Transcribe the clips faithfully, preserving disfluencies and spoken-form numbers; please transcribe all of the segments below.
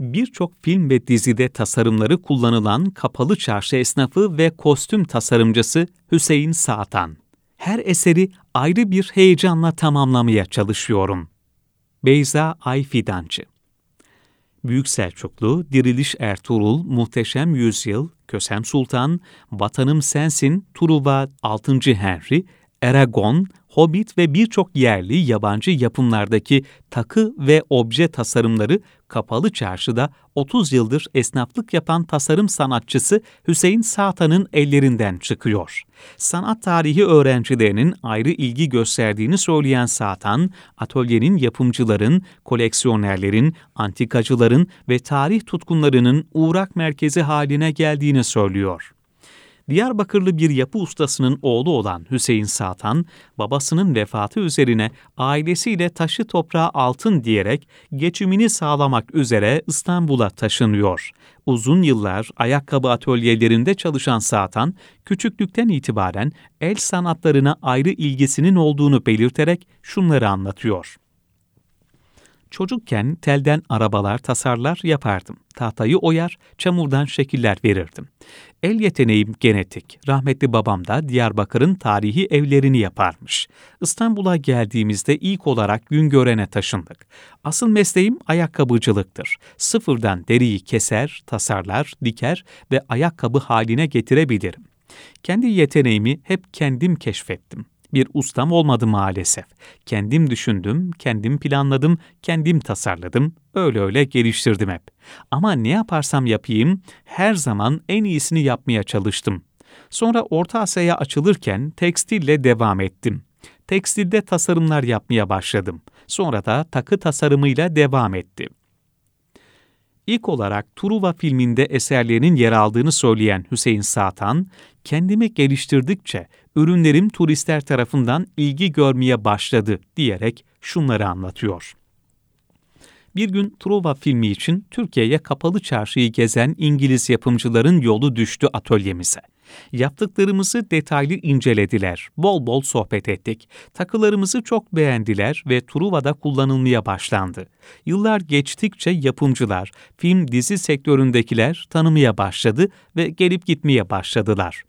birçok film ve dizide tasarımları kullanılan kapalı çarşı esnafı ve kostüm tasarımcısı Hüseyin Saatan. Her eseri ayrı bir heyecanla tamamlamaya çalışıyorum. Beyza Ayfidançı. Büyük Selçuklu, Diriliş Ertuğrul, Muhteşem Yüzyıl, Kösem Sultan, Vatanım Sensin, Truva, altıncı. Henry, Eragon, Hobbit ve birçok yerli yabancı yapımlardaki takı ve obje tasarımları kapalı çarşıda otuz yıldır esnaflık yapan tasarım sanatçısı Hüseyin Saatan'ın ellerinden çıkıyor. Sanat tarihi öğrencilerinin ayrı ilgi gösterdiğini söyleyen Saatan, atölyenin yapımcıların, koleksiyonerlerin, antikacıların ve tarih tutkunlarının uğrak merkezi haline geldiğini söylüyor. Diyarbakırlı bir yapı ustasının oğlu olan Hüseyin Saatan, babasının vefatı üzerine ailesiyle taşı toprağa altın diyerek geçimini sağlamak üzere İstanbul'a taşınıyor. Uzun yıllar ayakkabı atölyelerinde çalışan Saatan, küçüklükten itibaren el sanatlarına ayrı ilgisinin olduğunu belirterek şunları anlatıyor. Çocukken telden arabalar, tasarlar yapardım. Tahtayı oyar, çamurdan şekiller verirdim. El yeteneğim genetik. Rahmetli babam da Diyarbakır'ın tarihi evlerini yaparmış. İstanbul'a geldiğimizde ilk olarak Güngören'e taşındık. Asıl mesleğim ayakkabıcılıktır. Sıfırdan deriyi keser, tasarlar, diker ve ayakkabı haline getirebilirim. Kendi yeteneğimi hep kendim keşfettim. Bir ustam olmadı maalesef. Kendim düşündüm, kendim planladım, kendim tasarladım. Öyle öyle geliştirdim hep. Ama ne yaparsam yapayım, her zaman en iyisini yapmaya çalıştım. Sonra Orta Asya'ya açılırken tekstille devam ettim. Tekstilde tasarımlar yapmaya başladım. Sonra da takı tasarımıyla devam ettim. İlk olarak Truva filminde eserlerinin yer aldığını söyleyen Hüseyin Saatan, kendimi geliştirdikçe ürünlerim turistler tarafından ilgi görmeye başladı diyerek şunları anlatıyor. Bir gün Truva filmi için Türkiye'ye kapalı çarşıyı gezen İngiliz yapımcıların yolu düştü atölyemize. Yaptıklarımızı detaylı incelediler, bol bol sohbet ettik. Takılarımızı çok beğendiler ve Truva'da kullanılmaya başlandı. Yıllar geçtikçe yapımcılar, film dizi sektöründekiler tanımaya başladı ve gelip gitmeye başladılar.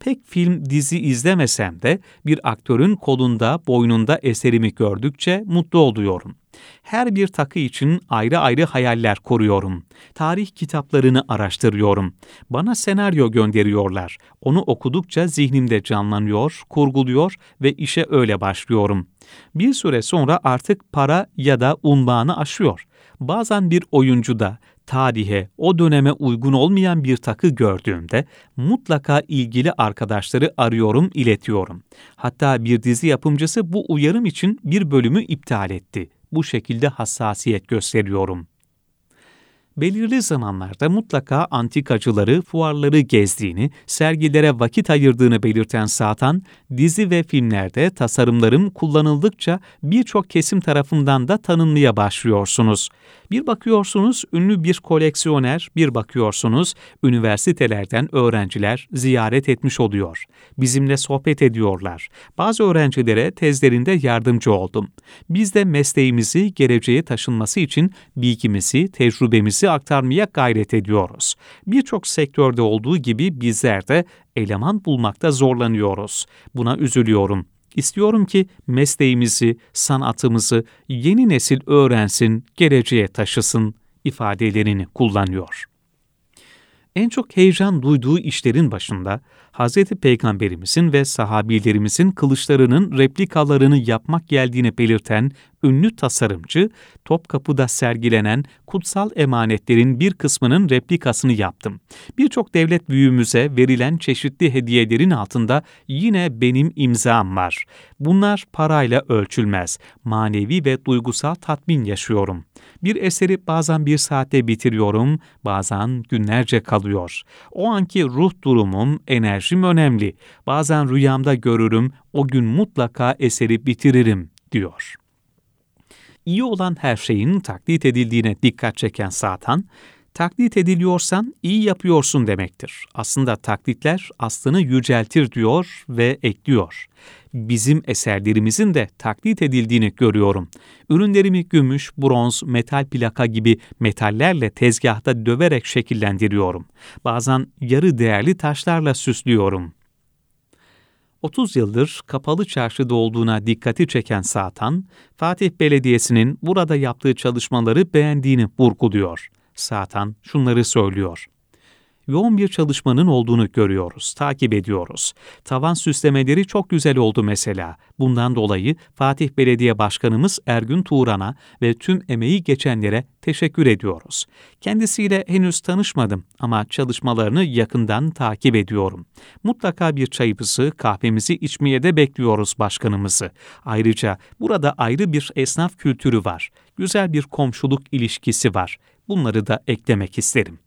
Pek film dizi izlemesem de bir aktörün kolunda, boynunda eserimi gördükçe mutlu oluyorum. Her bir takı için ayrı ayrı hayaller kuruyorum. Tarih kitaplarını araştırıyorum. Bana senaryo gönderiyorlar. Onu okudukça zihnimde canlanıyor, kurguluyor ve işe öyle başlıyorum. Bir süre sonra artık para ya da unvanı aşıyor. Bazen bir oyuncuda tarihe, o döneme uygun olmayan bir takı gördüğümde mutlaka ilgili arkadaşları arıyorum, iletiyorum. Hatta bir dizi yapımcısı bu uyarım için bir bölümü iptal etti. Bu şekilde hassasiyet gösteriyorum. Belirli zamanlarda mutlaka antikacıları, fuarları gezdiğini, sergilere vakit ayırdığını belirten Saatan, dizi ve filmlerde tasarımlarım kullanıldıkça birçok kesim tarafından da tanınmaya başlıyorsunuz. Bir bakıyorsunuz ünlü bir koleksiyoner, bir bakıyorsunuz üniversitelerden öğrenciler ziyaret etmiş oluyor. Bizimle sohbet ediyorlar. Bazı öğrencilere tezlerinde yardımcı oldum. Biz de mesleğimizi geleceğe taşınması için bilgimizi, tecrübemizi aktarmaya gayret ediyoruz. Birçok sektörde olduğu gibi bizler de eleman bulmakta zorlanıyoruz. Buna üzülüyorum. İstiyorum ki mesleğimizi, sanatımızı yeni nesil öğrensin, geleceğe taşısın ifadelerini kullanıyor. En çok heyecan duyduğu işlerin başında Hz. Peygamberimizin ve sahabilerimizin kılıçlarının replikalarını yapmak geldiğini belirten ünlü tasarımcı, Topkapı'da sergilenen kutsal emanetlerin bir kısmının replikasını yaptım. Birçok devlet büyüğümüze verilen çeşitli hediyelerin altında yine benim imzam var. Bunlar parayla ölçülmez. Manevi ve duygusal tatmin yaşıyorum. Bir eseri bazen bir saatte bitiriyorum, bazen günlerce kalıyor. O anki ruh durumum, enerjim önemli. Bazen rüyamda görürüm, o gün mutlaka eseri bitiririm, diyor. İyi olan her şeyin taklit edildiğine dikkat çeken Saatan, taklit ediliyorsan iyi yapıyorsun demektir. Aslında taklitler aslını yüceltir diyor ve ekliyor. Bizim eserlerimizin de taklit edildiğini görüyorum. Ürünlerimi gümüş, bronz, metal plaka gibi metallerle tezgahta döverek şekillendiriyorum. Bazen yarı değerli taşlarla süslüyorum. otuz yıldır kapalı çarşıda olduğuna dikkati çeken Saatan, Fatih Belediyesi'nin burada yaptığı çalışmaları beğendiğini vurguluyor. Saatan şunları söylüyor. Yoğun bir çalışmanın olduğunu görüyoruz, takip ediyoruz. Tavan süslemeleri çok güzel oldu mesela. Bundan dolayı Fatih Belediye Başkanımız Ergün Tuğran'a ve tüm emeği geçenlere teşekkür ediyoruz. Kendisiyle henüz tanışmadım ama çalışmalarını yakından takip ediyorum. Mutlaka bir çayımızı, kahvemizi içmeye de bekliyoruz başkanımızı. Ayrıca burada ayrı bir esnaf kültürü var. Güzel bir komşuluk ilişkisi var. Bunları da eklemek isterim.